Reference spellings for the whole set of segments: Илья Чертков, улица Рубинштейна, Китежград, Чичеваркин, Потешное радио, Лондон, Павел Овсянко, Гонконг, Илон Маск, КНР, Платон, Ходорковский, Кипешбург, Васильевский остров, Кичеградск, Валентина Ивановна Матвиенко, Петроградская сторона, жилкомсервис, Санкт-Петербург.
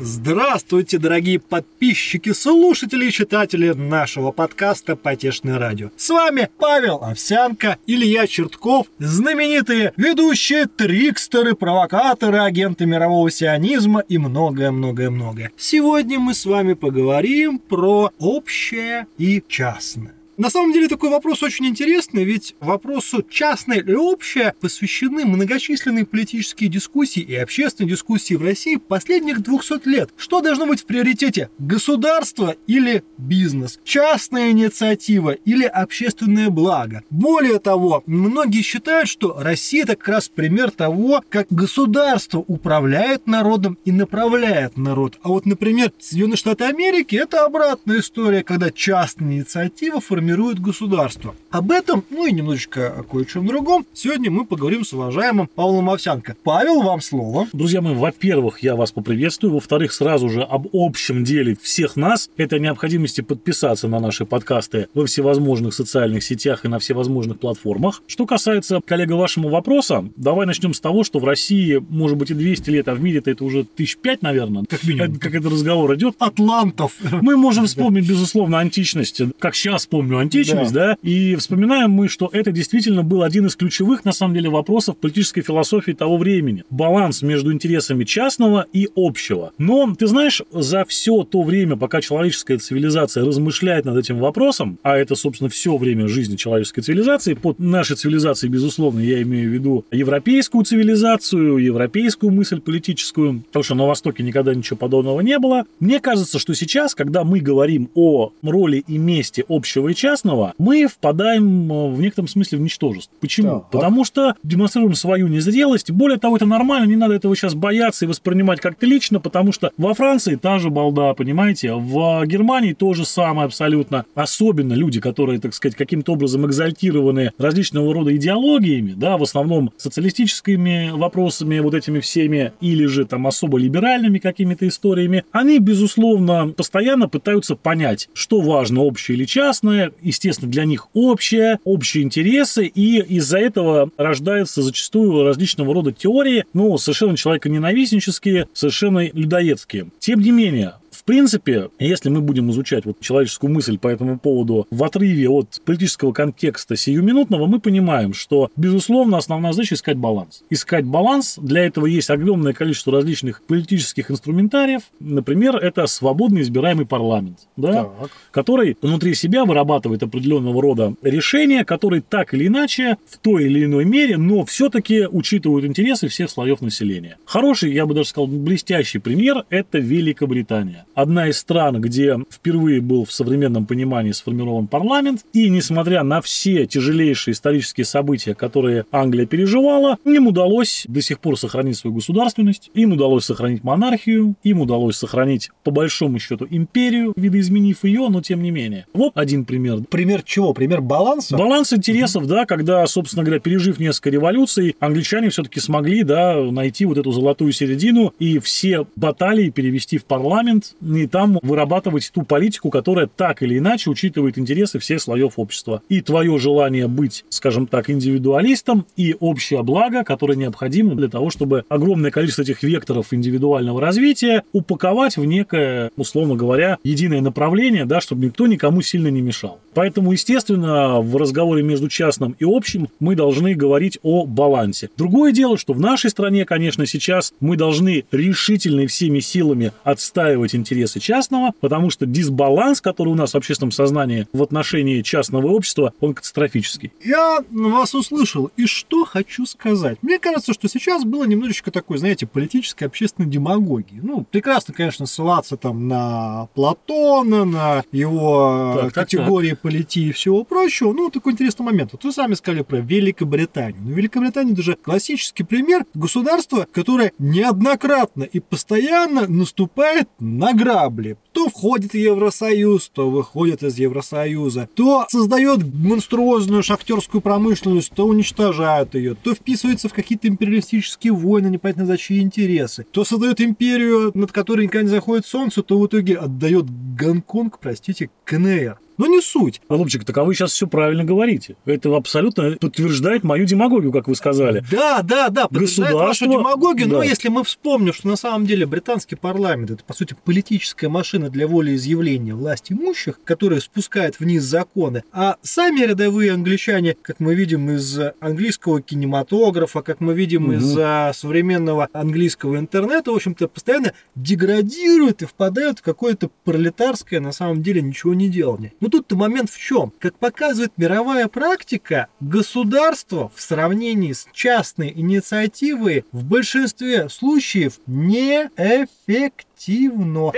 Здравствуйте, дорогие подписчики, слушатели и читатели нашего подкаста «Потешное радио». С вами Павел Овсянко, Илья Чертков, знаменитые ведущие, трикстеры, провокаторы, агенты мирового сионизма и многое-многое-многое. Сегодня мы с вами поговорим про общее и частное. На самом деле такой вопрос очень интересный, ведь вопросу частное или общее посвящены многочисленные политические дискуссии и общественные дискуссии в России последних 200 лет. Что должно быть в приоритете? Государство или бизнес? Частная инициатива или общественное благо? Более того, многие считают, что Россия это как раз пример того, как государство управляет народом и направляет народ. А вот, например, Соединенные Штаты Америки это обратная история, когда частная инициатива формирует государство. Об этом, ну и немножечко о кое-чем другом, сегодня мы поговорим с уважаемым Павлом Овсянко. Павел, вам слово. Друзья мои, во-первых, я вас поприветствую, во-вторых, сразу же об общем деле всех нас, это необходимости подписаться на наши подкасты во всевозможных социальных сетях и на всевозможных платформах. Что касается, коллега, вашего вопроса, давай начнем с того, что в России, может быть, и 200 лет, а в мире это уже 1005, наверное, как минимум, как этот разговор идет. Атлантов. Мы можем вспомнить, безусловно, античность, как сейчас помню античность, да, и вспоминаем мы, что это действительно был один из ключевых, на самом деле, вопросов политической философии того времени. Баланс между интересами частного и общего. Но, ты знаешь, за все то время, пока человеческая цивилизация размышляет над этим вопросом, а это, собственно, все время жизни человеческой цивилизации, под нашей цивилизацией, безусловно, я имею в виду европейскую цивилизацию, европейскую мысль политическую, потому что на Востоке никогда ничего подобного не было. Мне кажется, что сейчас, когда мы говорим о роли и месте общего и частного, мы впадаем в некотором смысле в ничтожество. Почему? Да. Потому что демонстрируем свою незрелость. Более того, это нормально, не надо этого сейчас бояться и воспринимать как-то лично, потому что во Франции та же балда, понимаете, в Германии то же самое абсолютно. Особенно люди, которые, так сказать, каким-то образом экзальтированы различного рода идеологиями, да, в основном социалистическими вопросами, вот этими всеми, или же там особо либеральными какими-то историями, они, безусловно, постоянно пытаются понять, что важно, общее или частное, естественно, для них общие интересы, и из-за этого рождаются зачастую различного рода теории, ну, совершенно человеконенавистнические, совершенно людоедские. Тем не менее, в принципе, если мы будем изучать вот человеческую мысль по этому поводу в отрыве от политического контекста сиюминутного, мы понимаем, что, безусловно, основная задача – искать баланс. Искать баланс, для этого есть огромное количество различных политических инструментариев. Например, это свободно избираемый парламент, да, который внутри себя вырабатывает определенного рода решения, которые так или иначе, в той или иной мере, но все-таки учитывают интересы всех слоев населения. Хороший, я бы даже сказал, блестящий пример – это Великобритания. Одна из стран, где впервые был в современном понимании сформирован парламент, и несмотря на все тяжелейшие исторические события, которые Англия переживала, им удалось до сих пор сохранить свою государственность, им удалось сохранить монархию, им удалось сохранить, по большому счету, империю, видоизменив ее, но тем не менее. Вот один пример. Пример чего? Пример баланса? Баланс интересов, да, когда, собственно говоря, пережив несколько революций, англичане все-таки смогли, да, найти вот эту золотую середину и все баталии перевести в парламент, и там вырабатывать ту политику, которая так или иначе учитывает интересы всех слоев общества. И твое желание быть, скажем так, индивидуалистом, и общее благо, которое необходимо для того, чтобы огромное количество этих векторов индивидуального развития упаковать в некое, условно говоря, единое направление, да, чтобы никто никому сильно не мешал. Поэтому, естественно, в разговоре между частным и общим мы должны говорить о балансе. Другое дело, что в нашей стране, конечно, сейчас мы должны решительно и всеми силами отстаивать интересы частного, потому что дисбаланс, который у нас в общественном сознании в отношении частного общества, он катастрофический. Я вас услышал, и что хочу сказать. Мне кажется, что сейчас было немножечко такой, знаете, политической общественной демагогии. Ну, прекрасно, конечно, ссылаться там на Платона, на его категории политии и всего прочего. Ну, такой интересный момент. Вот вы сами сказали про Великобританию. Ну, Великобритания это же классический пример государства, которое неоднократно и постоянно наступает на грабли. То входит в Евросоюз, то выходит из Евросоюза, то создает монструозную шахтерскую промышленность, то уничтожает ее, то вписывается в какие-то империалистические войны, непонятно за чьи интересы, то создает империю, над которой никогда не заходит солнце, то в итоге отдает Гонконг, простите, КНР. Но не суть. Голубчик, так а вы сейчас все правильно говорите. Это абсолютно подтверждает мою демагогию, как вы сказали. Да. Подтверждает вашу демагогию. Да. Но если мы вспомним, что на самом деле британский парламент – это, по сути, политическая машина для волеизъявления власть имущих, которая спускает вниз законы. А сами рядовые англичане, как мы видим из английского кинематографа, как мы видим из современного английского интернета, в общем-то, постоянно деградируют и впадают в какое-то пролетарское, на самом деле, ничего не делание. Но тут-то момент в чем? Как показывает мировая практика, государство в сравнении с частной инициативой в большинстве случаев неэффективно.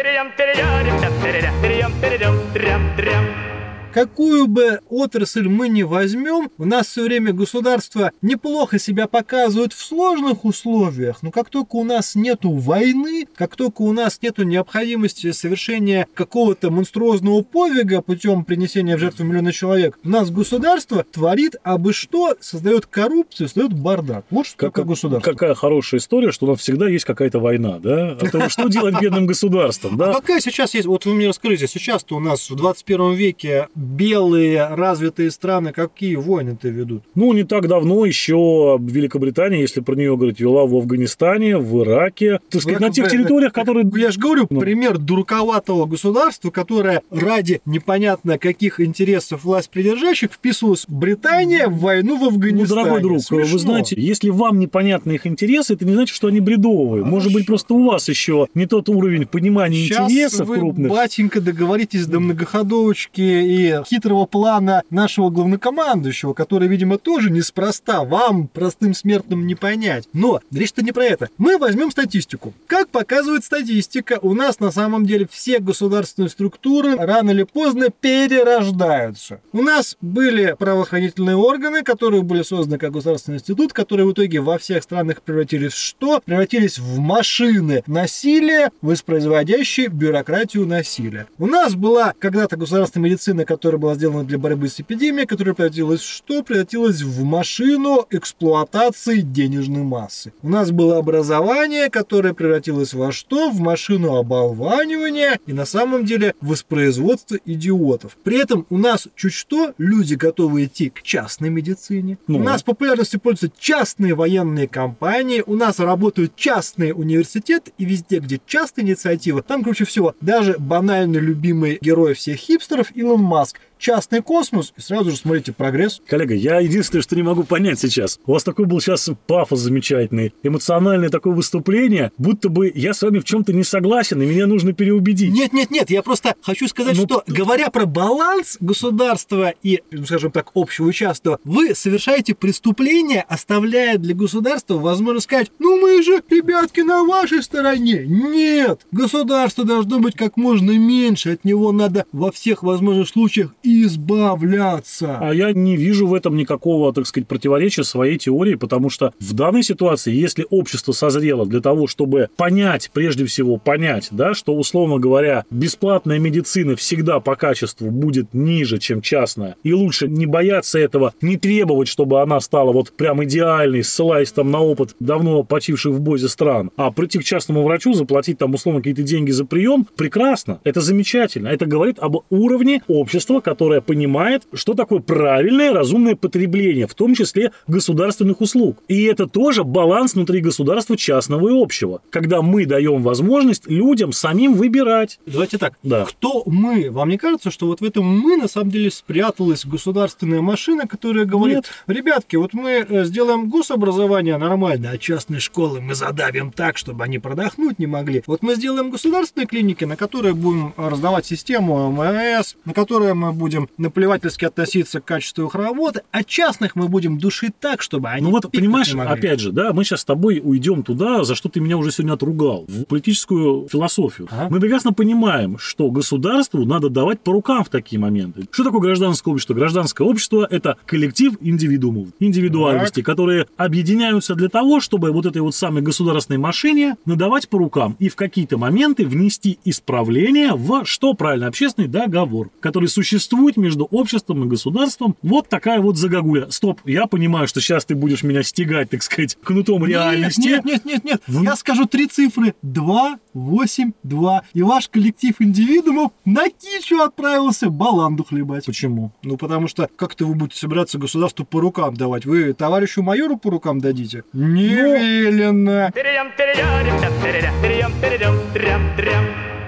Какую бы отрасль мы ни возьмем, у нас все время государство неплохо себя показывает в сложных условиях, но как только у нас нету войны, как только у нас нету необходимости совершения какого-то монструозного подвига путем принесения в жертву миллиона человек, у нас государство творит абы что, создает коррупцию, создает бардак. Вот что такое государство. Какая хорошая история, что у нас всегда есть какая-то война, да? Это что делать бедным государством, да? Пока сейчас есть, вот вы мне расскажите, сейчас-то у нас в 21 веке белые развитые страны какие войны-то ведут? Ну, не так давно еще Великобритания, если про нее говорить, вела в Афганистане, в Ираке, так сказать, на тех территориях, которые... Я же говорю, пример дураковатого государства, которое ради непонятно каких интересов власть придержащих вписывалась Британия в войну в Афганистане. Ну, дорогой друг, смешно. Вы знаете, если вам непонятны их интересы, это не значит, что они бредовые. Может быть, просто у вас еще не тот уровень понимания сейчас интересов крупных. Сейчас вы, батенька, договоритесь до многоходовочки и хитрого плана нашего главнокомандующего, который, видимо, тоже неспроста вам, простым смертным, не понять. Но речь-то не про это. Мы возьмем статистику. Как показывает статистика, у нас на самом деле все государственные структуры рано или поздно перерождаются. У нас были правоохранительные органы, которые были созданы как государственный институт, которые в итоге во всех странах превратились в что? Превратились в машины насилия, воспроизводящие бюрократию насилия. У нас была когда-то государственная медицина, которая была сделана для борьбы с эпидемией, которая превратилась в что? Превратилась в машину эксплуатации денежной массы. У нас было образование, которое превратилось во что? В машину оболванивания и на самом деле воспроизводство идиотов. При этом у нас чуть что, люди готовы идти к частной медицине. У нас популярностью пользуются частные военные компании, у нас работают частные университеты, и везде, где частная инициатива, там, круче всего, даже банально любимый герой всех хипстеров Илон Маск. Частный космос, и сразу же смотрите прогресс. Коллега, я единственное, что не могу понять сейчас. У вас такой был сейчас пафос замечательный, эмоциональное такое выступление, будто бы я с вами в чем-то не согласен, и меня нужно переубедить. Нет, я просто хочу сказать, что говоря про баланс государства и, скажем так, общего и частного, вы совершаете преступление, оставляя для государства возможность сказать: ну мы же, ребятки, на вашей стороне. Нет, государство должно быть как можно меньше, от него надо во всех возможных случаях избавляться. А я не вижу в этом никакого, так сказать, противоречия своей теории, потому что в данной ситуации, если общество созрело для того, чтобы понять, прежде всего понять, да, что, условно говоря, бесплатная медицина всегда по качеству будет ниже, чем частная, и лучше не бояться этого, не требовать, чтобы она стала вот прям идеальной, ссылаясь там на опыт давно почивших в бойзе стран, а прийти к частному врачу, заплатить там, условно, какие-то деньги за прием, прекрасно, это замечательно, это говорит об уровне общества, которое понимает, что такое правильное, разумное потребление, в том числе государственных услуг. И это тоже баланс внутри государства частного и общего, когда мы даем возможность людям самим выбирать. Давайте так. Да. Кто мы? Вам не кажется, что вот в этом мы на самом деле спряталась государственная машина, которая говорит: нет, ребятки, вот мы сделаем гособразование нормально, а частные школы мы задавим так, чтобы они продохнуть не могли. Вот мы сделаем государственные клиники, на которые будем раздавать систему МС, на которые мы будем наплевательски относиться к качеству их работы, а частных мы будем душить так, чтобы они... Ну вот, понимаешь, опять же, да, мы сейчас с тобой уйдем туда, за что ты меня уже сегодня отругал, в политическую философию. Ага. Мы прекрасно понимаем, что государству надо давать по рукам в такие моменты. Что такое гражданское общество? Гражданское общество – это коллектив индивидуумов, индивидуальностей, которые объединяются для того, чтобы вот этой вот самой государственной машине надавать по рукам и в какие-то моменты внести исправление в, что правильно, общественный договор, который существует существует между обществом и государством вот такая вот загогуля. Стоп, я понимаю, что сейчас ты будешь меня стягать, так сказать, кнутом реальности. Нет. Я скажу три цифры. 2, 8, 2. И ваш коллектив индивидуумов на Кичу отправился баланду хлебать. Почему? Ну, потому что как-то вы будете собираться государству по рукам давать. Вы товарищу майору по рукам дадите? Невелено.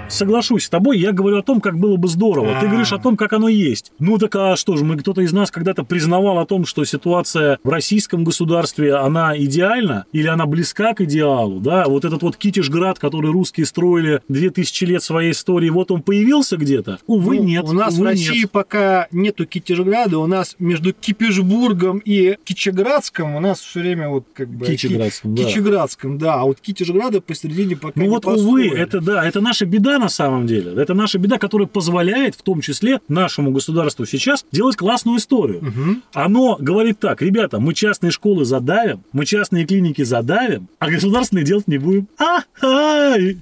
Соглашусь с тобой, я говорю о том, как было бы здорово. Ты говоришь о том, как оно есть. Ну так а что же, мы кто-то из нас когда-то признавал о том, что ситуация в российском государстве, она идеальна? Или она близка к идеалу? Да, вот этот вот Китежград, который русские строили 2000 лет своей истории, вот он появился где-то? Увы, ну, нет. У нас в России нет. Пока нету Китежграда, у нас между Кипешбургом и Кичеградском у нас все время вот как бы... Кичеградском, да. А вот Китежграда посередине пока не построили. Ну вот, увы, это наша беда. На самом деле. Это наша беда, которая позволяет в том числе нашему государству сейчас делать классную историю. Угу. Оно говорит так: ребята, мы частные школы задавим, мы частные клиники задавим, а государственные делать не будем.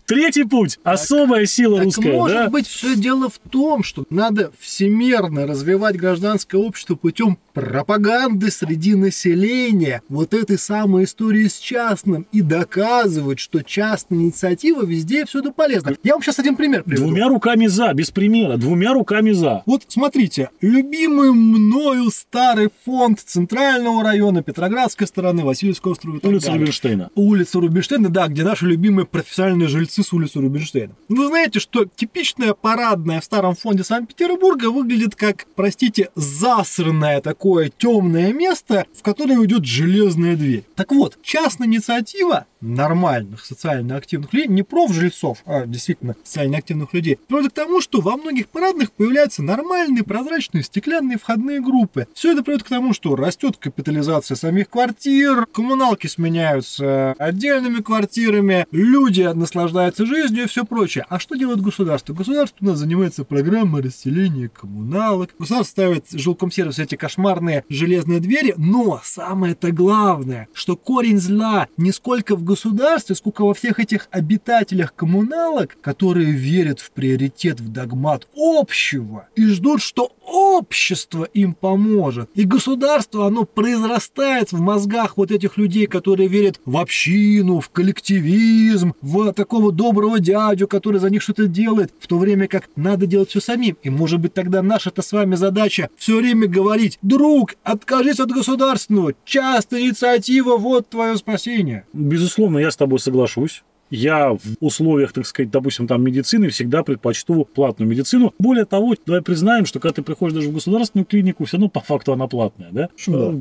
Третий путь. Особая сила русская. Может быть, все дело в том, что надо всемерно развивать гражданское общество путем пропаганды среди населения вот этой самой истории с частным и доказывать, что частная инициатива везде и всюду полезна. Я вам сейчас пример приведу. Двумя руками за, без примера. Двумя руками за. Вот смотрите, любимый мною старый фонд Центрального района, Петроградской стороны, Васильевского острова. Улица Рубинштейна. Улица Рубинштейна, да, где наши любимые профессиональные жильцы с улицы Рубинштейна. Вы знаете, что типичная парадная в старом фонде Санкт-Петербурга выглядит как, простите, засранное такое темное место, в которое уйдет железная дверь. Так вот, частная инициатива нормальных социально активных людей, не профжильцов, а действительно социально активных людей, приводит к тому, что во многих парадных появляются нормальные, прозрачные, стеклянные входные группы. Все это приводит к тому, что растет капитализация самих квартир, коммуналки сменяются отдельными квартирами, люди наслаждаются жизнью и все прочее. А что делает государство? Государство у нас занимается программой расселения коммуналок. Государство ставит жилкомсервис эти кошмарные железные двери, но самое-то главное, что корень зла нисколько в государстве, сколько во всех этих обитателях коммуналок, которые верят в приоритет, в догмат общего и ждут, что общество им поможет. И государство, оно произрастает в мозгах вот этих людей, которые верят в общину, в коллективизм, в такого доброго дядю, который за них что-то делает, в то время как надо делать все самим. И может быть тогда наша-то с вами задача все время говорить: друг, откажись от государственного, частная инициатива, вот твое спасение. Безусловно, я с тобой соглашусь. Я в условиях, так сказать, допустим, там медицины всегда предпочту платную медицину. Более того, давай признаем, что когда ты приходишь даже в государственную клинику, все равно по факту она платная, да?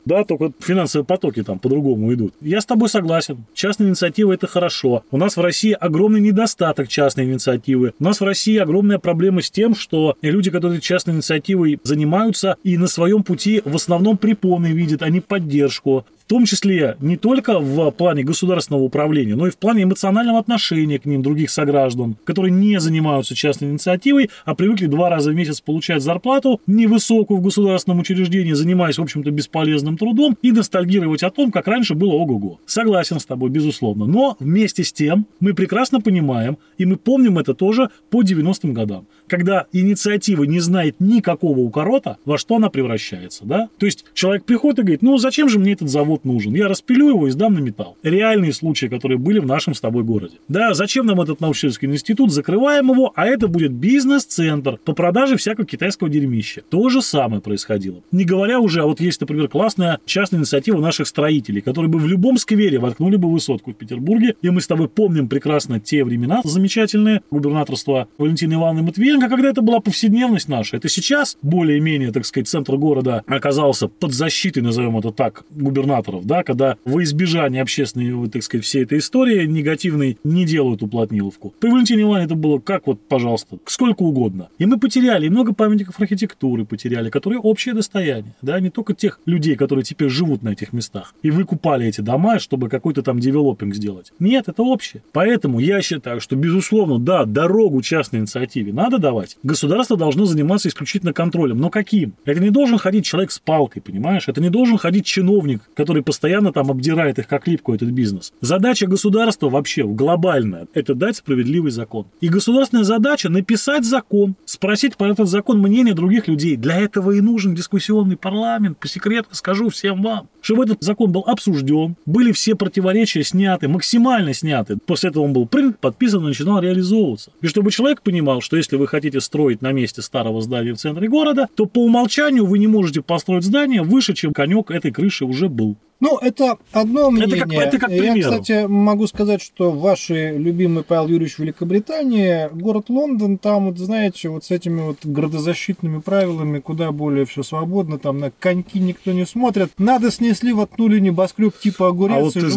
Да, только финансовые потоки там по-другому идут. Я с тобой согласен. Частная инициатива – это хорошо. У нас в России огромный недостаток частной инициативы. У нас в России огромная проблема с тем, что люди, которые частной инициативой занимаются, и на своем пути в основном препоны видят, а не поддержку. В том числе не только в плане государственного управления, но и в плане эмоционального отношения к ним других сограждан, которые не занимаются частной инициативой, а привыкли 2 раза в месяц получать зарплату невысокую в государственном учреждении, занимаясь, в общем-то, бесполезным трудом, и ностальгировать о том, как раньше было ого-го. Согласен с тобой, безусловно. Но вместе с тем мы прекрасно понимаем, и мы помним это тоже по 90-м годам, когда инициатива не знает никакого укорота, во что она превращается, да? То есть человек приходит и говорит: ну зачем же мне этот завод нужен. Я распилю его и сдам на металл. Реальные случаи, которые были в нашем с тобой городе. Да, зачем нам этот научно-исследовательский институт? Закрываем его, а это будет бизнес-центр по продаже всякого китайского дерьмища. То же самое происходило. Не говоря уже, а вот есть, например, классная частная инициатива наших строителей, которые бы в любом сквере воткнули бы высотку в Петербурге. И мы с тобой помним прекрасно те времена замечательные губернаторства Валентины Ивановны Матвиенко, когда это была повседневность наша. Это сейчас более-менее, так сказать, центр города оказался под защитой, назовем это так, губернатора. Да, когда во избежание общественной, так сказать, всей этой истории негативной не делают уплотниловку. При Валентине Ивановне это было как вот, пожалуйста, сколько угодно. И мы потеряли, и много памятников архитектуры потеряли, которые общее достояние, да, не только тех людей, которые теперь живут на этих местах и выкупали эти дома, чтобы какой-то там девелопинг сделать. Нет, это общее. Поэтому я считаю, что, безусловно, да, дорогу частной инициативе надо давать. Государство должно заниматься исключительно контролем. Но каким? Это не должен ходить человек с палкой, понимаешь? Это не должен ходить чиновник, который постоянно там обдирает их как липку, этот бизнес. Задача государства вообще глобальная – это дать справедливый закон. И государственная задача – написать закон, спросить про этот закон мнение других людей. Для этого и нужен дискуссионный парламент, по секрету скажу всем вам. Чтобы этот закон был обсужден, были все противоречия сняты, максимально сняты. После этого он был принят, подписан и начинал реализовываться. И чтобы человек понимал, что если вы хотите строить на месте старого здания в центре города, то по умолчанию вы не можете построить здание выше, чем конек этой крыши уже был. Ну, это одно мнение. Это как пример. Я, кстати, могу сказать, что ваш любимый Павел Юрьевич Великобритании, город Лондон, там, вот знаете, вот с этими вот градозащитными правилами куда более все свободно, там на коньки никто не смотрит. Надо снесли, воткнули небоскреб типа огурец. А вот ты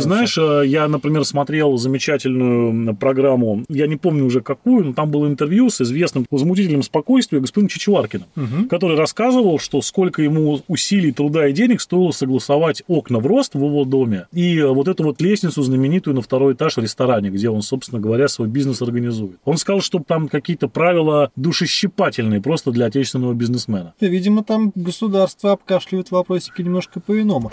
знаешь, я, например, смотрел замечательную программу, я не помню уже какую, но там было интервью с известным возмутителем спокойствия господином Чичеваркиным, который рассказывал, что сколько ему усилий, труда и денег стоило согласовать окна в рост в его доме и вот эту вот лестницу знаменитую на второй этаж в ресторане, где он, собственно говоря, свой бизнес организует. Он сказал, что там какие-то правила душещипательные просто для отечественного бизнесмена. И, видимо, там государство обкашливает вопросики немножко по-иному.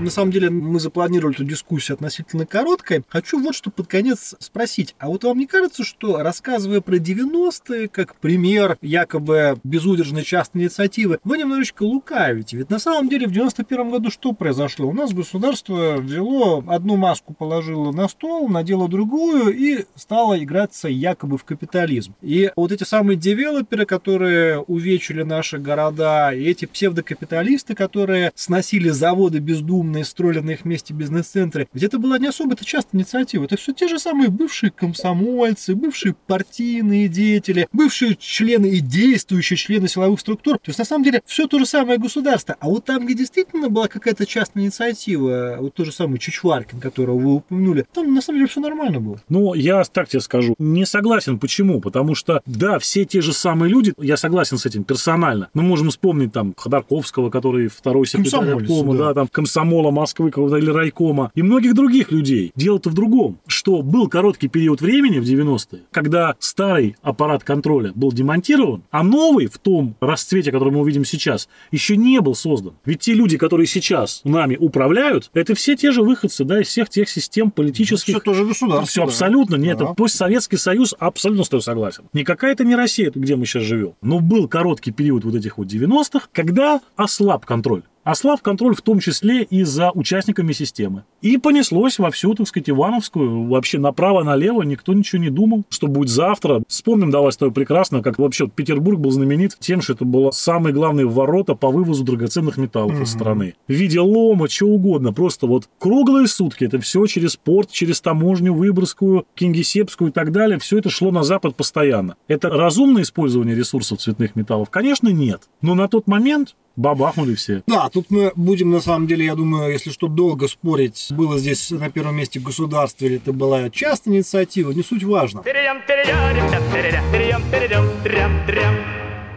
На самом деле, мы запланировали эту дискуссию относительно короткой. Хочу вот что под конец спросить. А вот вам не кажется, что, рассказывая про 90-е, как пример якобы безудержной частной инициативы, вы немножечко лукавите? Ведь на самом деле в 91-м году что произошло? У нас государство взяло, одну маску положило на стол, надело другую и стало играться якобы в капитализм. И вот эти самые девелоперы, которые увечили наши города, и эти псевдокапиталисты, которые сносили заводы бездумно, строили на их месте бизнес-центры. Ведь это была не особо-то частая инициатива. Это все те же самые бывшие комсомольцы, бывшие партийные деятели, бывшие члены и действующие члены силовых структур. То есть, на самом деле, все то же самое государство. А вот там, где действительно была какая-то частная инициатива, вот тот же самый Чичваркин, которого вы упомянули, там, на самом деле, все нормально было. Ну, я так тебе скажу. Не согласен. Почему? Потому что, да, все те же самые люди, я согласен с этим персонально. Мы можем вспомнить там Ходорковского, который второй секретарь обкома, да, там комсомольцы, Мола Москвы или райкома и многих других людей. Дело-то в другом, что был короткий период времени в 90-е, когда старый аппарат контроля был демонтирован, а новый в том расцвете, который мы увидим сейчас, еще не был создан. Ведь те люди, которые сейчас нами управляют, это все те же выходцы, да, из всех тех систем политических. Все тоже государство. Все абсолютно. Да. Нет, это постсоветский союз, абсолютно с тобой согласен. Никакая это не Россия, где мы сейчас живем. Но был короткий период вот этих вот 90-х, когда ослаб контроль. Ослаб контроль в том числе и за участниками системы. И понеслось вовсю, так сказать, Ивановскую. Вообще направо-налево никто ничего не думал, что будет завтра. Вспомним, давай с тобой прекрасно, как вообще Петербург был знаменит тем, что это было самые главные ворота по вывозу драгоценных металлов из страны. В виде лома, чего угодно. Просто вот круглые сутки. Это все через порт, через таможню Выборгскую, Кингисеппскую и так далее. Все это шло на запад постоянно. Это разумное использование ресурсов цветных металлов? Конечно, нет. Но на тот момент... бабахнули все. Да, тут мы будем, на самом деле, я думаю, если что, долго спорить, было здесь на первом месте государство или это была частная инициатива, не суть важно.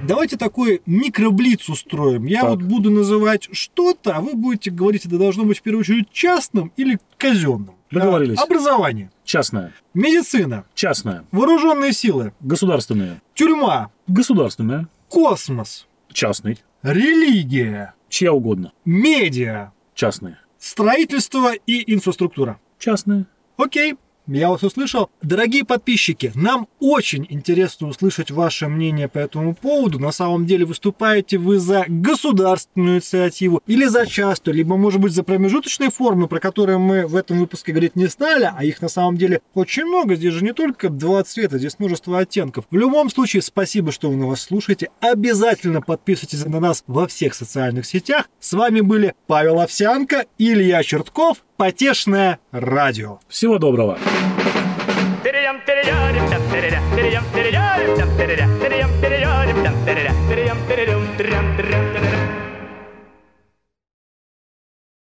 Давайте такой микроблиц устроим. Я вот буду называть что-то, а вы будете говорить, это должно быть в первую очередь частным или казенным. Договорились. Образование. Частное. Медицина. Частная. Вооруженные силы. Государственные. Тюрьма. Государственная. Космос. Частный. Религия. Чья угодно. Медиа. Частные. Строительство и инфраструктура. Частные. Окей. Я вас услышал. Дорогие подписчики, нам очень интересно услышать ваше мнение по этому поводу. На самом деле, выступаете вы за государственную инициативу или за частную, либо, может быть, за промежуточные формы, про которые мы в этом выпуске говорить не стали, а их на самом деле очень много. Здесь же не только два цвета, здесь множество оттенков. В любом случае, спасибо, что вы нас слушаете. Обязательно подписывайтесь на нас во всех социальных сетях. С вами были Павел Овсянко, Илья Чертков, Потешное радио. Всего доброго.